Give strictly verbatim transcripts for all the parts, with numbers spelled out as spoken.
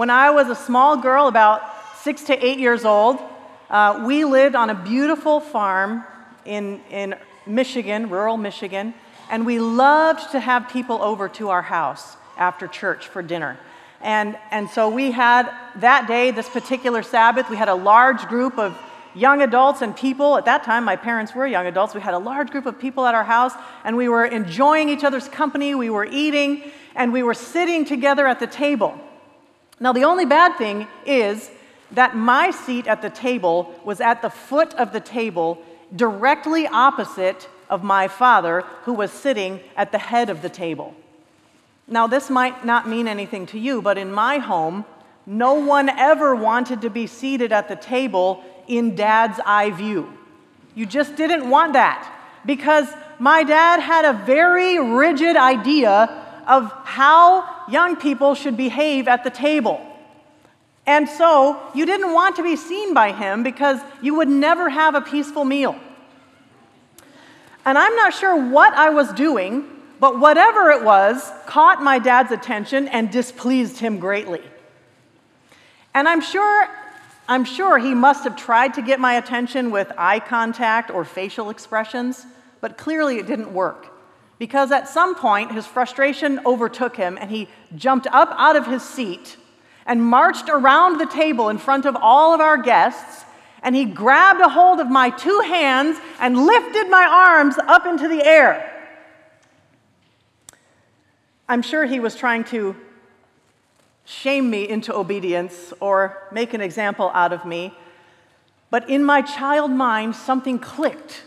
When I was a small girl, about six to eight years old, uh, we lived on a beautiful farm in, in Michigan, rural Michigan, and we loved to have people over to our house after church for dinner. And, and so we had, that day, this particular Sabbath, we had a large group of young adults and people. At that time, my parents were young adults. We had a large group of people at our house, and we were enjoying each other's company. We were eating, and we were sitting together at the table. Now, the only bad thing is that my seat at the table was at the foot of the table, directly opposite of my father, who was sitting at the head of the table. Now, this might not mean anything to you, but in my home, no one ever wanted to be seated at the table in Dad's eye view. You just didn't want that, because my dad had a very rigid idea of how young people should behave at the table. And so you didn't want to be seen by him, because you would never have a peaceful meal. And I'm not sure what I was doing, but whatever it was caught my dad's attention and displeased him greatly. And I'm sure, I'm sure he must have tried to get my attention with eye contact or facial expressions, but clearly it didn't work, because at some point his frustration overtook him and he jumped up out of his seat and marched around the table in front of all of our guests, and he grabbed a hold of my two hands and lifted my arms up into the air. I'm sure he was trying to shame me into obedience or make an example out of me, but in my child mind, something clicked.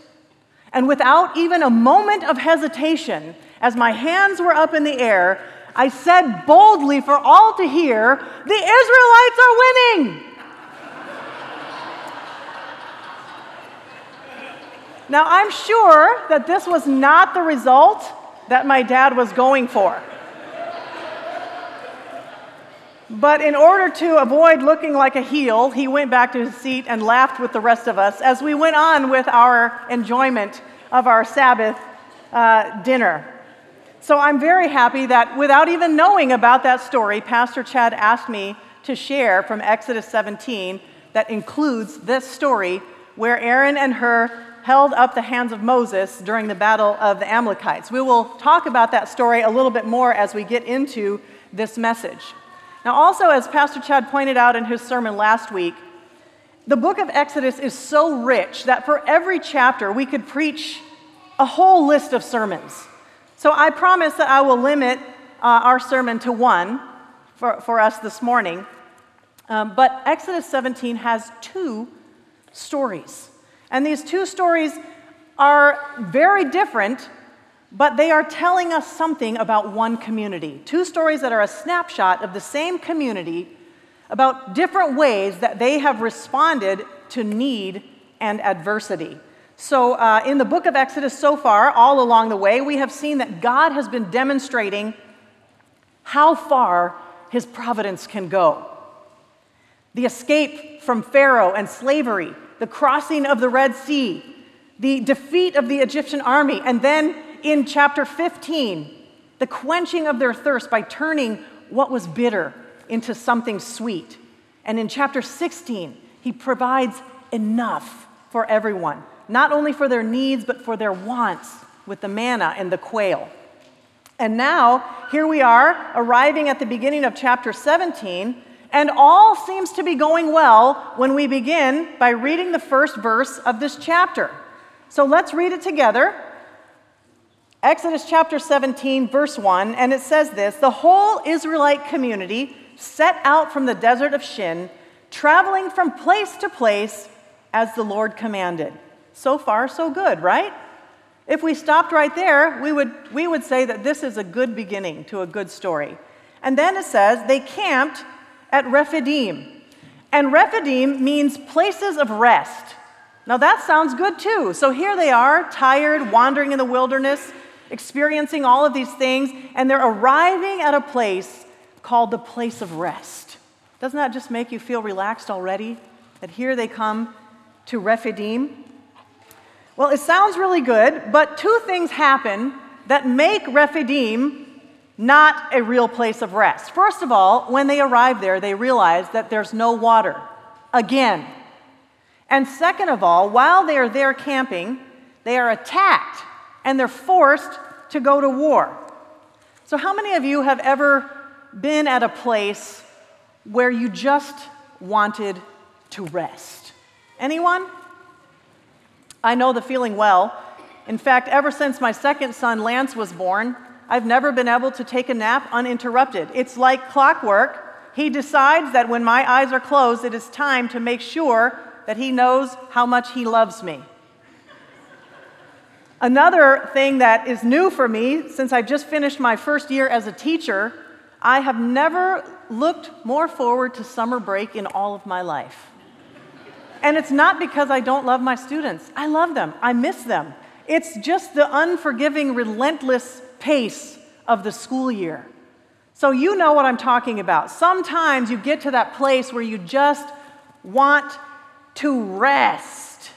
And without even a moment of hesitation, as my hands were up in the air, I said boldly for all to hear, "The Israelites are winning!" Now, I'm sure that this was not the result that my dad was going for. But in order to avoid looking like a heel, he went back to his seat and laughed with the rest of us as we went on with our enjoyment of our Sabbath uh, dinner. So I'm very happy that without even knowing about that story, Pastor Chad asked me to share from Exodus seventeen that includes this story where Aaron and Hur held up the hands of Moses during the battle of the Amalekites. We will talk about that story a little bit more as we get into this message. Now, also, as Pastor Chad pointed out in his sermon last week, the book of Exodus is so rich that for every chapter we could preach a whole list of sermons. So I promise that I will limit uh, our sermon to one for, for us this morning. Um, but Exodus seventeen has two stories. And these two stories are very different, but they are telling us something about one community. Two stories that are a snapshot of the same community about different ways that they have responded to need and adversity. So uh, in the book of Exodus so far, all along the way, we have seen that God has been demonstrating how far his providence can go. The escape from Pharaoh and slavery, the crossing of the Red Sea, the defeat of the Egyptian army, and then in chapter fifteen, the quenching of their thirst by turning what was bitter into something sweet. And in chapter sixteen, he provides enough for everyone, not only for their needs, but for their wants with the manna and the quail. And now, here we are, arriving at the beginning of chapter seventeen, and all seems to be going well when we begin by reading the first verse of this chapter. So let's read it together. Exodus chapter seventeen, verse one, and it says this: "The whole Israelite community set out from the desert of Shin, traveling from place to place as the Lord commanded." So far, so good, right? If we stopped right there, we would, we would say that this is a good beginning to a good story. And then it says, "They camped at Rephidim." And Rephidim means places of rest. Now that sounds good too. So here they are, tired, wandering in the wilderness, experiencing all of these things, and they're arriving at a place called the place of rest. Doesn't that just make you feel relaxed already? That here they come to Rephidim? Well, it sounds really good, but two things happen that make Rephidim Not a real place of rest. First of all, when they arrive there, they realize that there's no water. Again. And second of all, while they are there camping, they are attacked and they're forced to go to war. So how many of you have ever been at a place where you just wanted to rest? Anyone? I know the feeling well. In fact, ever since my second son, Lance, was born, I've never been able to take a nap uninterrupted. It's like clockwork. He decides that when my eyes are closed, it is time to make sure that he knows how much he loves me. Another thing that is new for me, since I just finished my first year as a teacher, I have never looked more forward to summer break in all of my life. And it's not because I don't love my students. I love them. I miss them. It's just the unforgiving, relentless pace of the school year. So you know what I'm talking about. Sometimes you get to that place where you just want to rest.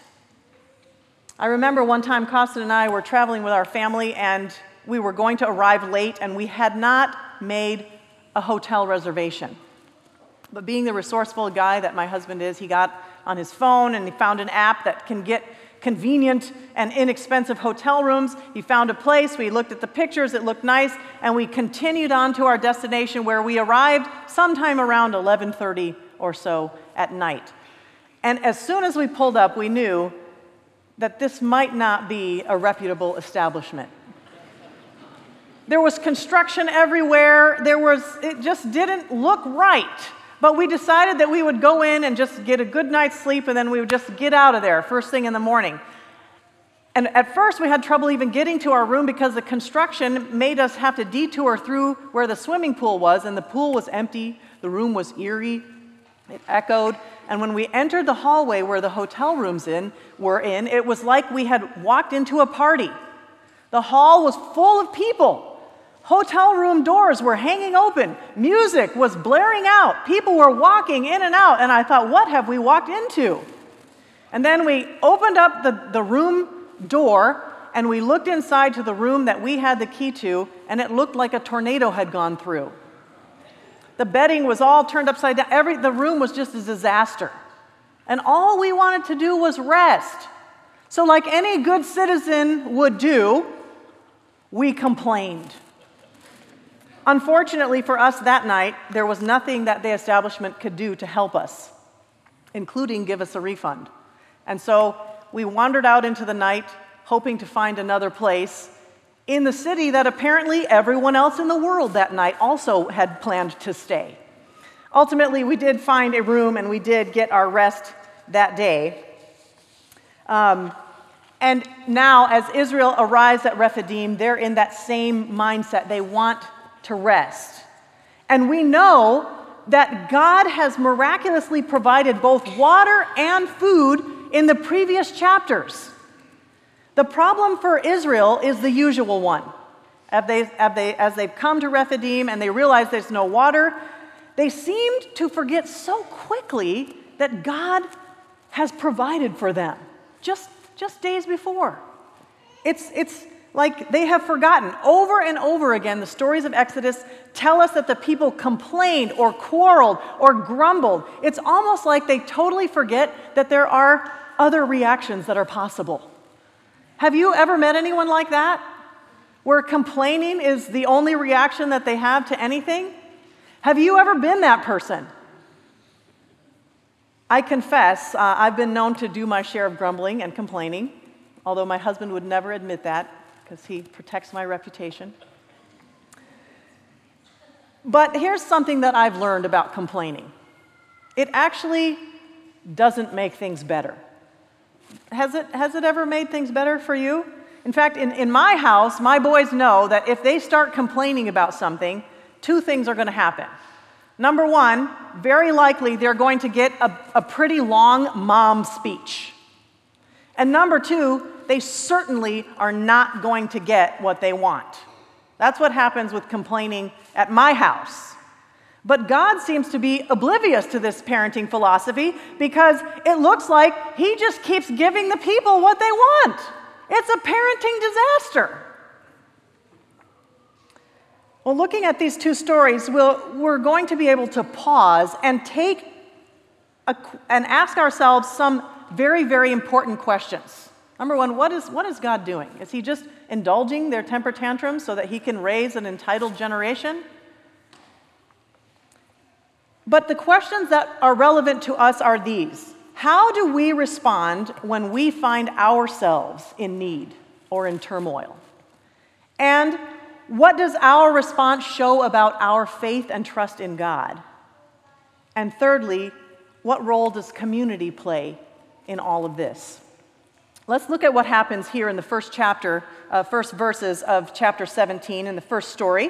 I remember one time Costin and I were traveling with our family and we were going to arrive late and we had not made a hotel reservation. But being the resourceful guy that my husband is, he got on his phone and he found an app that can get convenient and inexpensive hotel rooms. He found a place, we looked at the pictures, it looked nice, and we continued on to our destination where we arrived sometime around eleven thirty or so at night. And as soon as we pulled up, we knew that this might not be a reputable establishment. There was construction everywhere, there was, it just didn't look right. But we decided that we would go in and just get a good night's sleep and then we would just get out of there first thing in the morning. And at first we had trouble even getting to our room because the construction made us have to detour through where the swimming pool was, and the pool was empty, the room was eerie, it echoed, and when we entered the hallway where the hotel rooms in were in, it was like we had walked into a party. The hall was full of people. Hotel room doors were hanging open. Music was blaring out. People were walking in and out. And I thought, what have we walked into? And then we opened up the, the room door and we looked inside to the room that we had the key to, and it looked like a tornado had gone through. The bedding was all turned upside down. Every, the room was just a disaster. And all we wanted to do was rest. So like any good citizen would do, we complained. Unfortunately for us that night, there was nothing that the establishment could do to help us, including give us a refund. And so we wandered out into the night, hoping to find another place in the city that apparently everyone else in the world that night also had planned to stay. Ultimately, we did find a room and we did get our rest that day. Um, and now, as Israel arrives at Rephidim, they're in that same mindset. They want to rest. And we know that God has miraculously provided both water and food in the previous chapters. The problem for Israel is the usual one. As, they, as, they, as they've come to Rephidim and they realize there's no water, they seemed to forget so quickly that God has provided for them just, just days before. It's, it's Like they have forgotten. Over and over again, the stories of Exodus tell us that the people complained or quarreled or grumbled. It's almost like they totally forget that there are other reactions that are possible. Have you ever met anyone like that, where complaining is the only reaction that they have to anything? Have you ever been that person? I confess, uh, I've been known to do my share of grumbling and complaining, although my husband would never admit that, because he protects my reputation. But here's something that I've learned about complaining. It actually doesn't make things better. Has it, has it ever made things better for you? In fact, in, in my house, my boys know that if they start complaining about something, two things are going to happen. Number one, very likely they're going to get a, a pretty long mom speech. And number two, they certainly are not going to get what they want. That's what happens with complaining at my house. But God seems to be oblivious to this parenting philosophy, because it looks like he just keeps giving the people what they want. It's a parenting disaster. Well, looking at these two stories, we'll, we're going to be able to pause and take a, and ask ourselves some very, very important questions. Number one, what is, what is God doing? Is he just indulging their temper tantrums so that he can raise an entitled generation? But the questions that are relevant to us are these. How do we respond when we find ourselves in need or in turmoil? And what does our response show about our faith and trust in God? And thirdly, what role does community play in all of this? Let's look at what happens here in the first chapter, uh, first verses of chapter seventeen in the first story.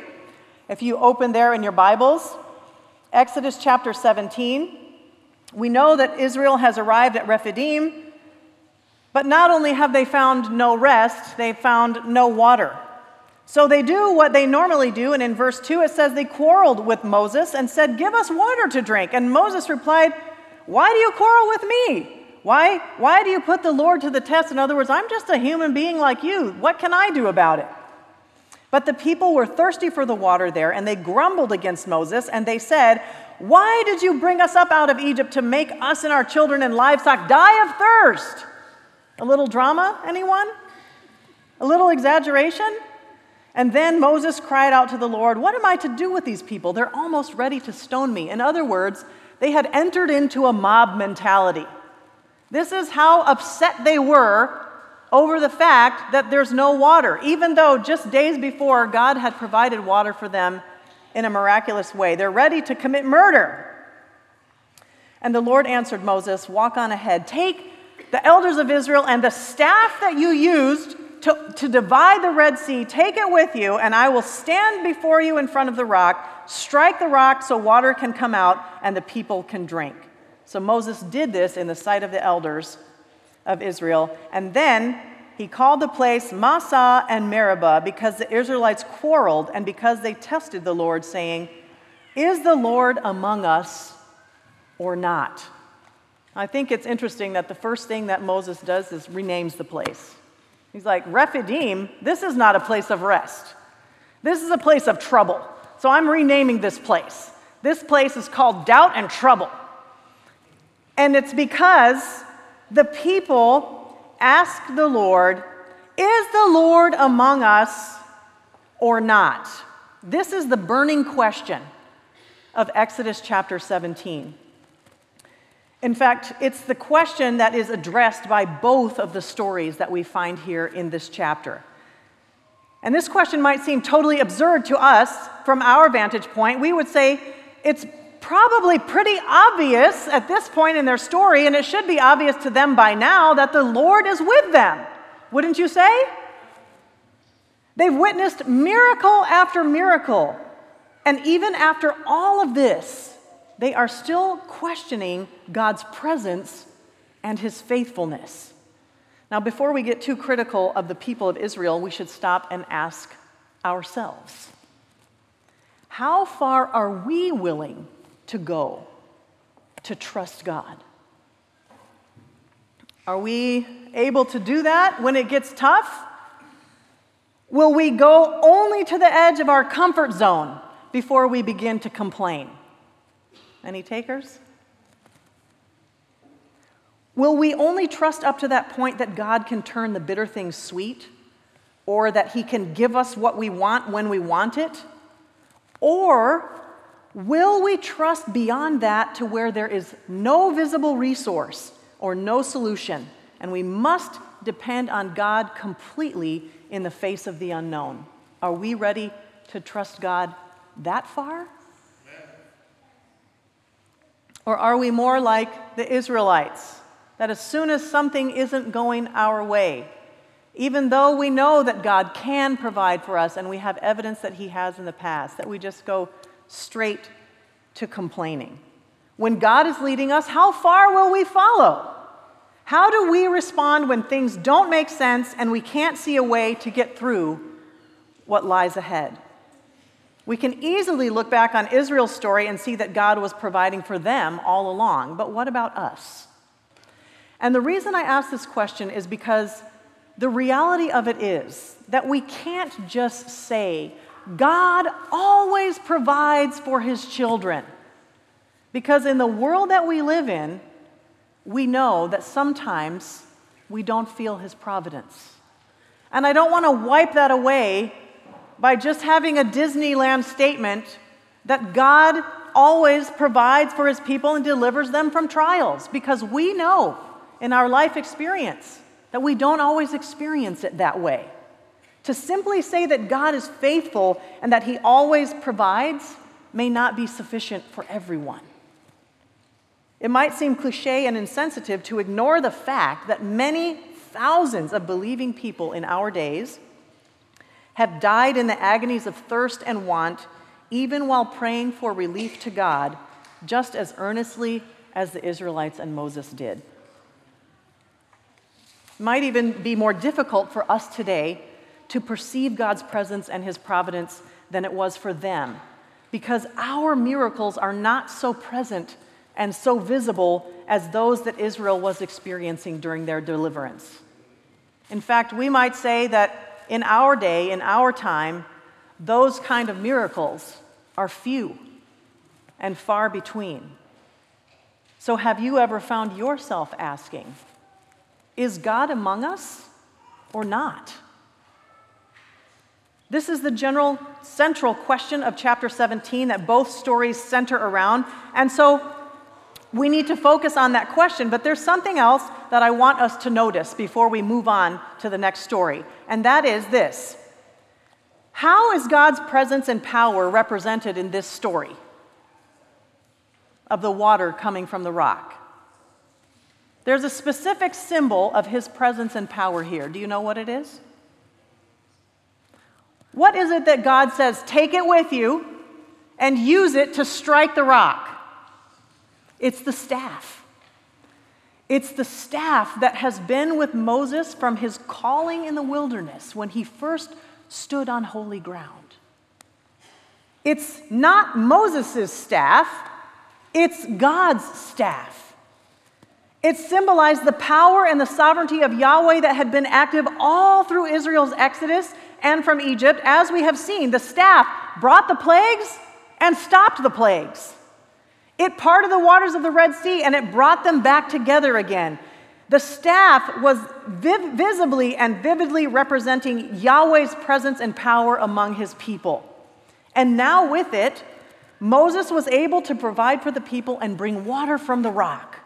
If you open there in your Bibles, Exodus chapter seventeen, we know that Israel has arrived at Rephidim, but not only have they found no rest, they found no water. So they do what they normally do, and in verse two it says they quarreled with Moses and said, "Give us water to drink." And Moses replied, "Why do you quarrel with me? Why, why do you put the Lord to the test?" In other words, I'm just a human being like you. What can I do about it? But the people were thirsty for the water there, and they grumbled against Moses, and they said, "Why did you bring us up out of Egypt to make us and our children and livestock die of thirst?" A little drama, anyone? A little exaggeration? And then Moses cried out to the Lord, "What am I to do with these people? They're almost ready to stone me." In other words, they had entered into a mob mentality. This is how upset they were over the fact that there's no water, even though just days before God had provided water for them in a miraculous way. They're ready to commit murder. And the Lord answered Moses, "Walk on ahead. Take the elders of Israel and the staff that you used to, to divide the Red Sea. Take it with you, and I will stand before you in front of the rock. Strike the rock so water can come out and the people can drink." So Moses did this in the sight of the elders of Israel. And then he called the place Massah and Meribah because the Israelites quarreled and because they tested the Lord, saying, "Is the Lord among us or not?" I think it's interesting that the first thing that Moses does is renames the place. He's like, "Rephidim, this is not a place of rest. This is a place of trouble. So I'm renaming this place. This place is called Doubt and Trouble." And it's because the people ask the Lord, "Is the Lord among us or not?" This is the burning question of Exodus chapter seventeen. In fact, it's the question that is addressed by both of the stories that we find here in this chapter. And this question might seem totally absurd to us from our vantage point. We would say it's probably pretty obvious at this point in their story, and it should be obvious to them by now that the Lord is with them. Wouldn't you say? They've witnessed miracle after miracle. And even after all of this, they are still questioning God's presence and his faithfulness. Now, before we get too critical of the people of Israel, we should stop and ask ourselves, how far are we willing to go to trust God? Are we able to do that when it gets tough? Will we go only to the edge of our comfort zone before we begin to complain? Any takers? Will we only trust up to that point that God can turn the bitter things sweet, or that he can give us what we want when we want it? Or will we trust beyond that to where there is no visible resource or no solution, and we must depend on God completely in the face of the unknown? Are we ready to trust God that far? Or are we more like the Israelites, that as soon as something isn't going our way, even though we know that God can provide for us and we have evidence that he has in the past, that we just go straight to complaining? When God is leading us, how far will we follow? How do we respond when things don't make sense and we can't see a way to get through what lies ahead? We can easily look back on Israel's story and see that God was providing for them all along, but what about us? And the reason I ask this question is because the reality of it is that we can't just say, God always provides for his children. Because in the world that we live in, we know that sometimes we don't feel his providence. And I don't want to wipe that away by just having a Disneyland statement that God always provides for his people and delivers them from trials, because we know in our life experience that we don't always experience it that way. To simply say that God is faithful and that he always provides may not be sufficient for everyone. It might seem cliche and insensitive to ignore the fact that many thousands of believing people in our days have died in the agonies of thirst and want, even while praying for relief to God, just as earnestly as the Israelites and Moses did. It might even be more difficult for us today to perceive God's presence and his providence than it was for them, because our miracles are not so present and so visible as those that Israel was experiencing during their deliverance. In fact, we might say that in our day, in our time, those kind of miracles are few and far between. So have you ever found yourself asking, is God among us or not? This is the general central question of chapter seventeen that both stories center around, and so we need to focus on that question, but there's something else that I want us to notice before we move on to the next story, and that is this. How is God's presence and power represented in this story of the water coming from the rock? There's a specific symbol of his presence and power here. Do you know what it is? What is it that God says, take it with you and use it to strike the rock? It's the staff. It's the staff that has been with Moses from his calling in the wilderness when he first stood on holy ground. It's not Moses' staff, it's God's staff. It symbolized the power and the sovereignty of Yahweh that had been active all through Israel's exodus and from Egypt. As we have seen, the staff brought the plagues and stopped the plagues. It parted the waters of the Red Sea, and it brought them back together again. The staff was viv- visibly and vividly representing Yahweh's presence and power among his people. And now with it, Moses was able to provide for the people and bring water from the rock.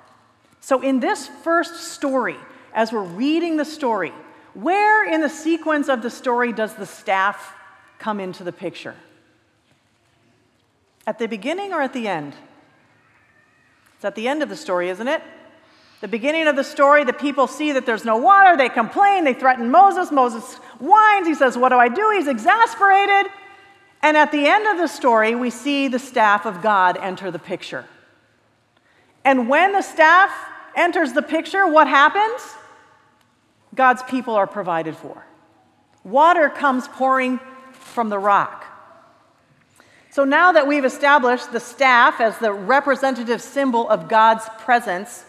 So in this first story, as we're reading the story, where in the sequence of the story does the staff come into the picture? At the beginning or at the end? It's at the end of the story, isn't it? The beginning of the story, the people see that there's no water. They complain. They threaten Moses. Moses whines. He says, what do I do? He's exasperated. And at the end of the story, we see the staff of God enter the picture. And when the staff enters the picture, what happens? God's people are provided for. Water comes pouring from the rock. So now that we've established the staff as the representative symbol of God's presence,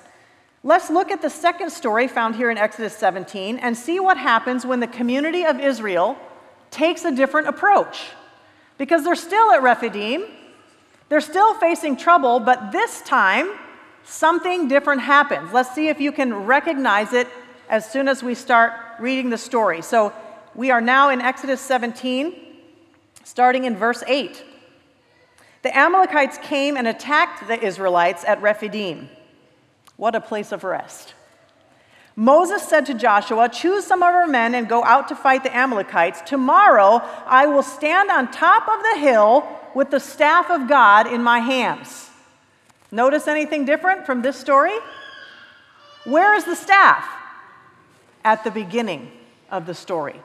let's look at the second story found here in Exodus seventeen and see what happens when the community of Israel takes a different approach. Because they're still at Rephidim, they're still facing trouble, but this time something different happens. Let's see if you can recognize it as soon as we start reading the story. So we are now in Exodus seventeen, starting in verse eight. The Amalekites came and attacked the Israelites at Rephidim. What a place of rest. Moses said to Joshua, choose some of our men and go out to fight the Amalekites. Tomorrow I will stand on top of the hill with the staff of God in my hands. Notice anything different from this story? Where is the staff? At the beginning of the story.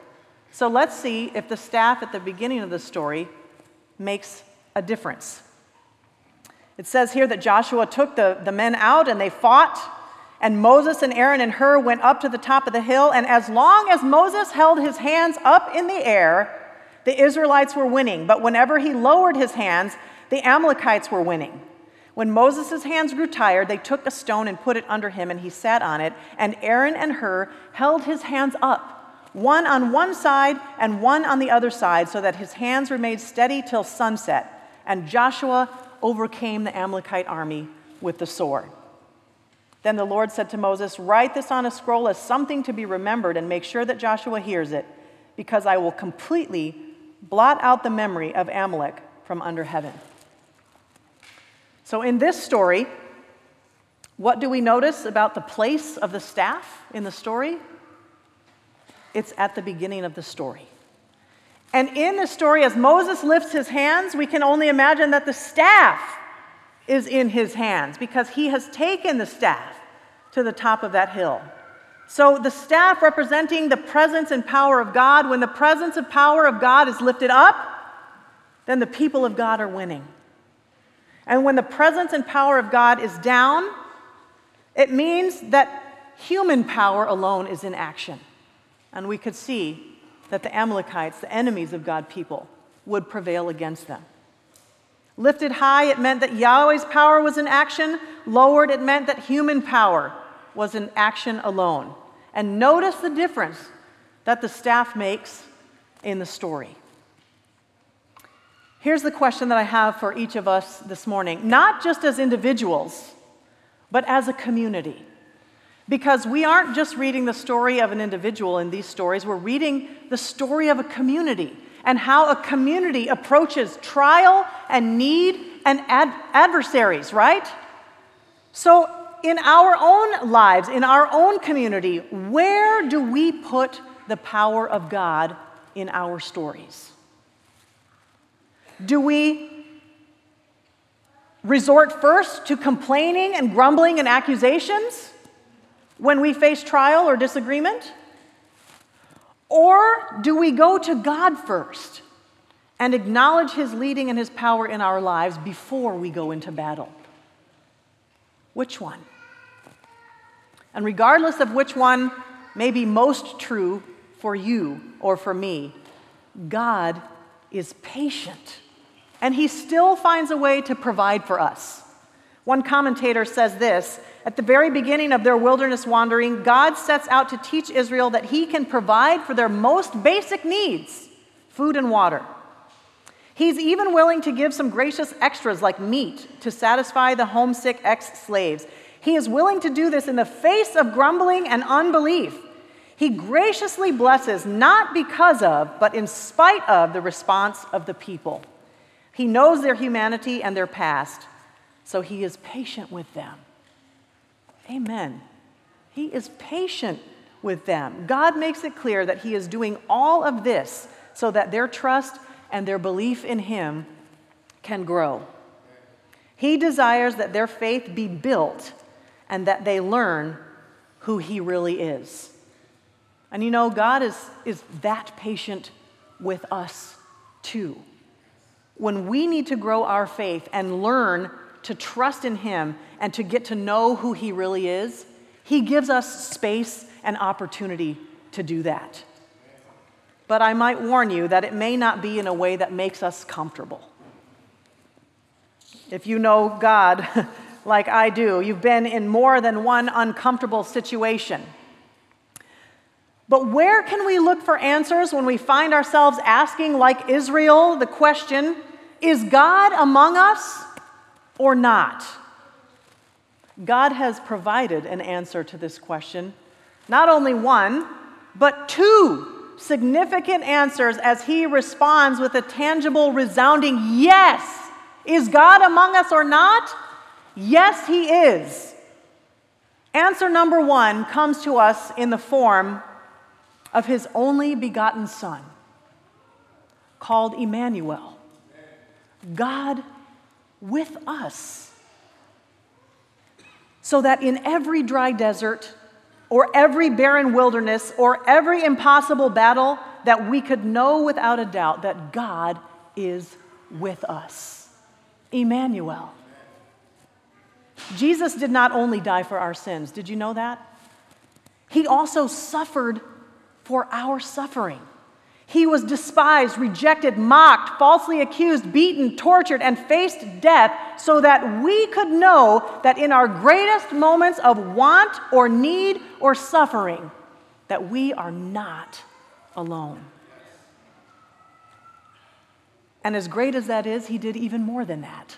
So let's see if the staff at the beginning of the story makes a difference. It says here that Joshua took the, the men out and they fought, and Moses and Aaron and Hur went up to the top of the hill, and as long as Moses held his hands up in the air, the Israelites were winning, but whenever he lowered his hands, the Amalekites were winning. When Moses' hands grew tired, they took a stone and put it under him, and he sat on it, and Aaron and Hur held his hands up, one on one side and one on the other side, so that his hands remained steady till sunset. And Joshua overcame the Amalekite army with the sword. Then the Lord said to Moses, "Write this on a scroll as something to be remembered, and make sure that Joshua hears it, because I will completely blot out the memory of Amalek from under heaven." So in this story, what do we notice about the place of the staff in the story? It's at the beginning of the story. And in the story, as Moses lifts his hands, we can only imagine that the staff is in his hands, because he has taken the staff to the top of that hill. So the staff representing the presence and power of God. When the presence and power of God is lifted up, then the people of God are winning. And when the presence and power of God is down, it means that human power alone is in action. And we could see that the Amalekites, the enemies of God's people, would prevail against them. Lifted high, it meant that Yahweh's power was in action. Lowered, it meant that human power was in action alone. And notice the difference that the staff makes in the story. Here's the question that I have for each of us this morning, not just as individuals, but as a community. Because we aren't just reading the story of an individual in these stories, we're reading the story of a community, and how a community approaches trial and need and ad- adversaries, right? So in our own lives, in our own community, where do we put the power of God in our stories? Do we resort first to complaining and grumbling and accusations when we face trial or disagreement? Or do we go to God first and acknowledge his leading and his power in our lives before we go into battle? Which one? And regardless of which one may be most true for you or for me, God is patient, and he still finds a way to provide for us. One commentator says this: at the very beginning of their wilderness wandering, God sets out to teach Israel that he can provide for their most basic needs, food and water. He's even willing to give some gracious extras like meat to satisfy the homesick ex-slaves. He is willing to do this in the face of grumbling and unbelief. He graciously blesses, not because of, but in spite of the response of the people. He knows their humanity and their past, so he is patient with them. Amen. He is patient with them. God makes it clear that he is doing all of this so that their trust and their belief in him can grow. He desires that their faith be built and that they learn who he really is. And you know, God is, is that patient with us too. When we need to grow our faith and learn to trust in him and to get to know who he really is, he gives us space and opportunity to do that. But I might warn you that it may not be in a way that makes us comfortable. If you know God like I do, you've been in more than one uncomfortable situation. But where can we look for answers when we find ourselves asking, like Israel, the question, is God among us or not? God has provided an answer to this question, not only one, but two significant answers as he responds with a tangible, resounding yes. Is God among us or not? Yes, he is. Answer number one comes to us in the form of his only begotten Son, called Emmanuel, God with us, so that in every dry desert or every barren wilderness or every impossible battle, that we could know without a doubt that God is with us. Emmanuel. Jesus did not only die for our sins. Did you know that? He also suffered for our suffering. He was despised, rejected, mocked, falsely accused, beaten, tortured, and faced death so that we could know that in our greatest moments of want or need or suffering, that we are not alone. And as great as that is, he did even more than that.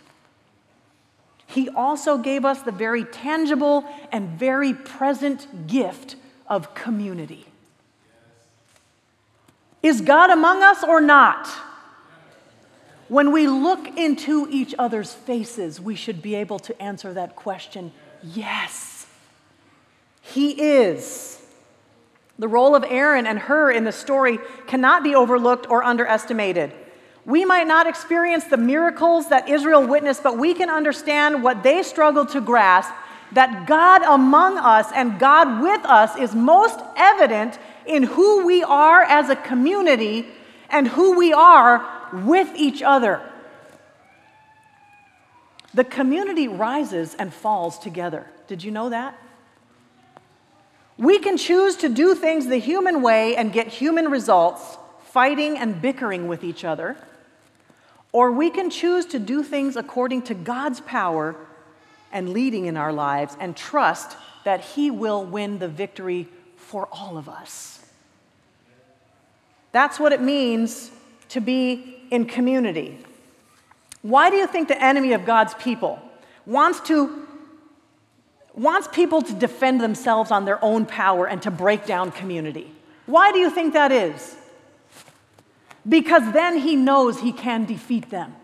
He also gave us the very tangible and very present gift of community. Is God among us or not? When we look into each other's faces, we should be able to answer that question, yes, he is. The role of Aaron and Hur in the story cannot be overlooked or underestimated. We might not experience the miracles that Israel witnessed, but we can understand what they struggled to grasp, that God among us and God with us is most evident in who we are as a community and who we are with each other. The community rises and falls together. Did you know that? We can choose to do things the human way and get human results, fighting and bickering with each other. Or we can choose to do things according to God's power and leading in our lives and trust that he will win the victory for all of us. That's what it means to be in community. Why do you think the enemy of God's people wants to wants people to defend themselves on their own power and to break down community? Why do you think that is? Because then he knows he can defeat them.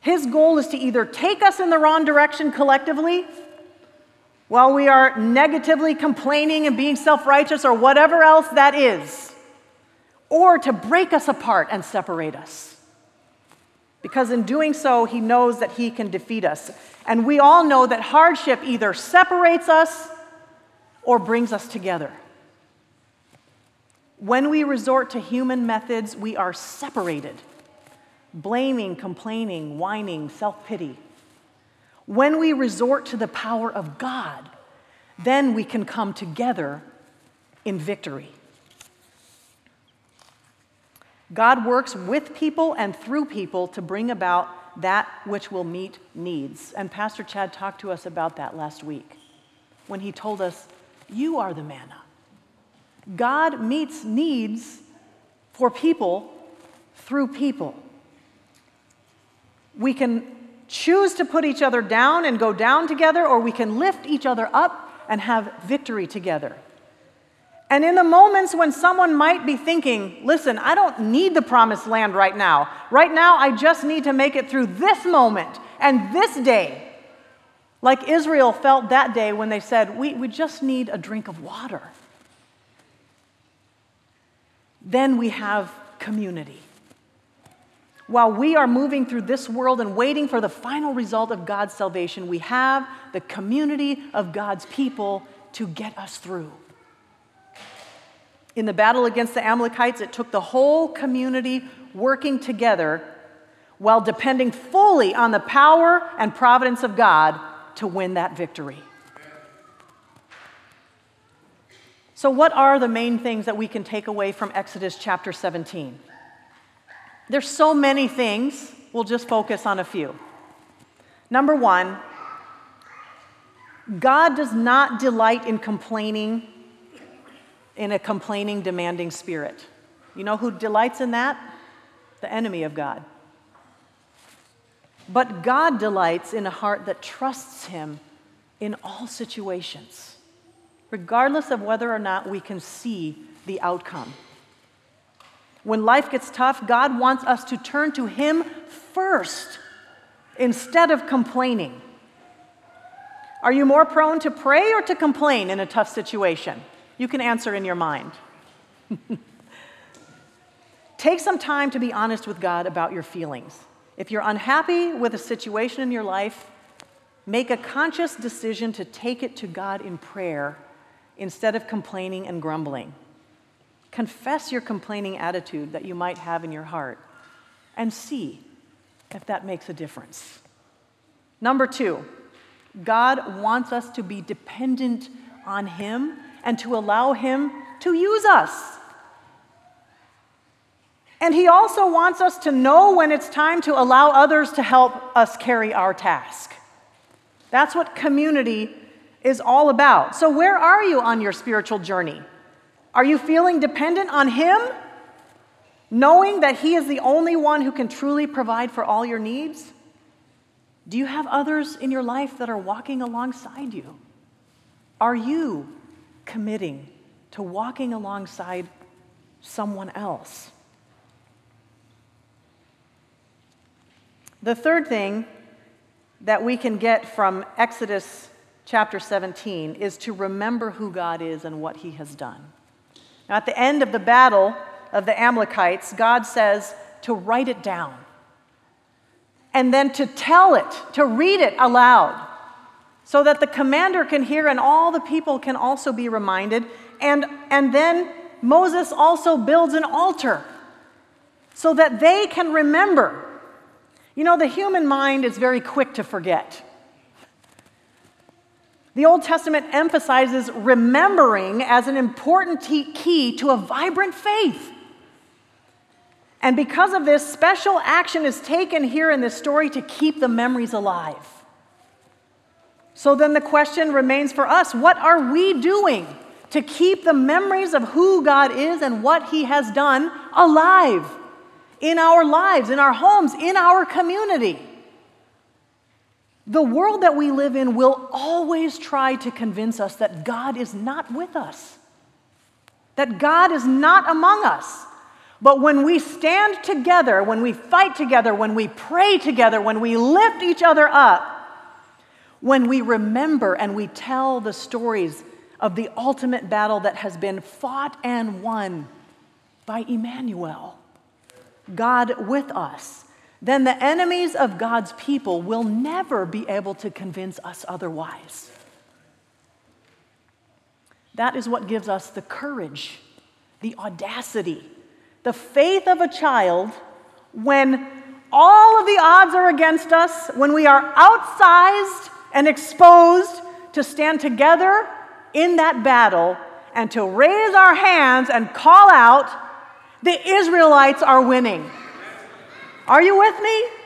His goal is to either take us in the wrong direction collectively, while we are negatively complaining and being self-righteous or whatever else that is, or to break us apart and separate us. Because in doing so, he knows that he can defeat us. And we all know that hardship either separates us or brings us together. When we resort to human methods, we are separated. Blaming, complaining, whining, self-pity. When we resort to the power of God, then we can come together in victory. God works with people and through people to bring about that which will meet needs. And Pastor Chad talked to us about that last week when he told us, you are the manna. God meets needs for people through people. We can choose to put each other down and go down together, or we can lift each other up and have victory together. And in the moments when someone might be thinking, listen, I don't need the promised land right now. Right now, I just need to make it through this moment and this day. Like Israel felt that day when they said, we, we just need a drink of water. Then we have community. While we are moving through this world and waiting for the final result of God's salvation, we have the community of God's people to get us through. In the battle against the Amalekites, it took the whole community working together while depending fully on the power and providence of God to win that victory. So, what are the main things that we can take away from Exodus chapter seventeen? There's so many things, we'll just focus on a few. Number one, God does not delight in complaining, in a complaining, demanding spirit. You know who delights in that? The enemy of God. But God delights in a heart that trusts him in all situations, regardless of whether or not we can see the outcome. When life gets tough, God wants us to turn to him first instead of complaining. Are you more prone to pray or to complain in a tough situation? You can answer in your mind. Take some time to be honest with God about your feelings. If you're unhappy with a situation in your life, make a conscious decision to take it to God in prayer instead of complaining and grumbling. Confess your complaining attitude that you might have in your heart and see if that makes a difference. Number two, God wants us to be dependent on him and to allow him to use us. And he also wants us to know when it's time to allow others to help us carry our task. That's what community is all about. So where are you on your spiritual journey? Are you feeling dependent on Him? Knowing that He is the only one who can truly provide for all your needs? Do you have others in your life that are walking alongside you? Are you committing to walking alongside someone else? The third thing that we can get from Exodus chapter seventeen is to remember who God is and what He has done. Now, at the end of the battle of the Amalekites, God says to write it down and then to tell it, to read it aloud, so that the commander can hear and all the people can also be reminded. And, and then Moses also builds an altar so that they can remember. You know, the human mind is very quick to forget. The Old Testament emphasizes remembering as an important key to a vibrant faith. And because of this, special action is taken here in this story to keep the memories alive. So then the question remains for us, what are we doing to keep the memories of who God is and what He has done alive in our lives, in our homes, in our community? The world that we live in will always try to convince us that God is not with us, that God is not among us. But when we stand together, when we fight together, when we pray together, when we lift each other up, when we remember and we tell the stories of the ultimate battle that has been fought and won by Emmanuel, God with us, then the enemies of God's people will never be able to convince us otherwise. That is what gives us the courage, the audacity, the faith of a child when all of the odds are against us, when we are outsized and exposed, to stand together in that battle and to raise our hands and call out, the Israelites are winning. Are you with me?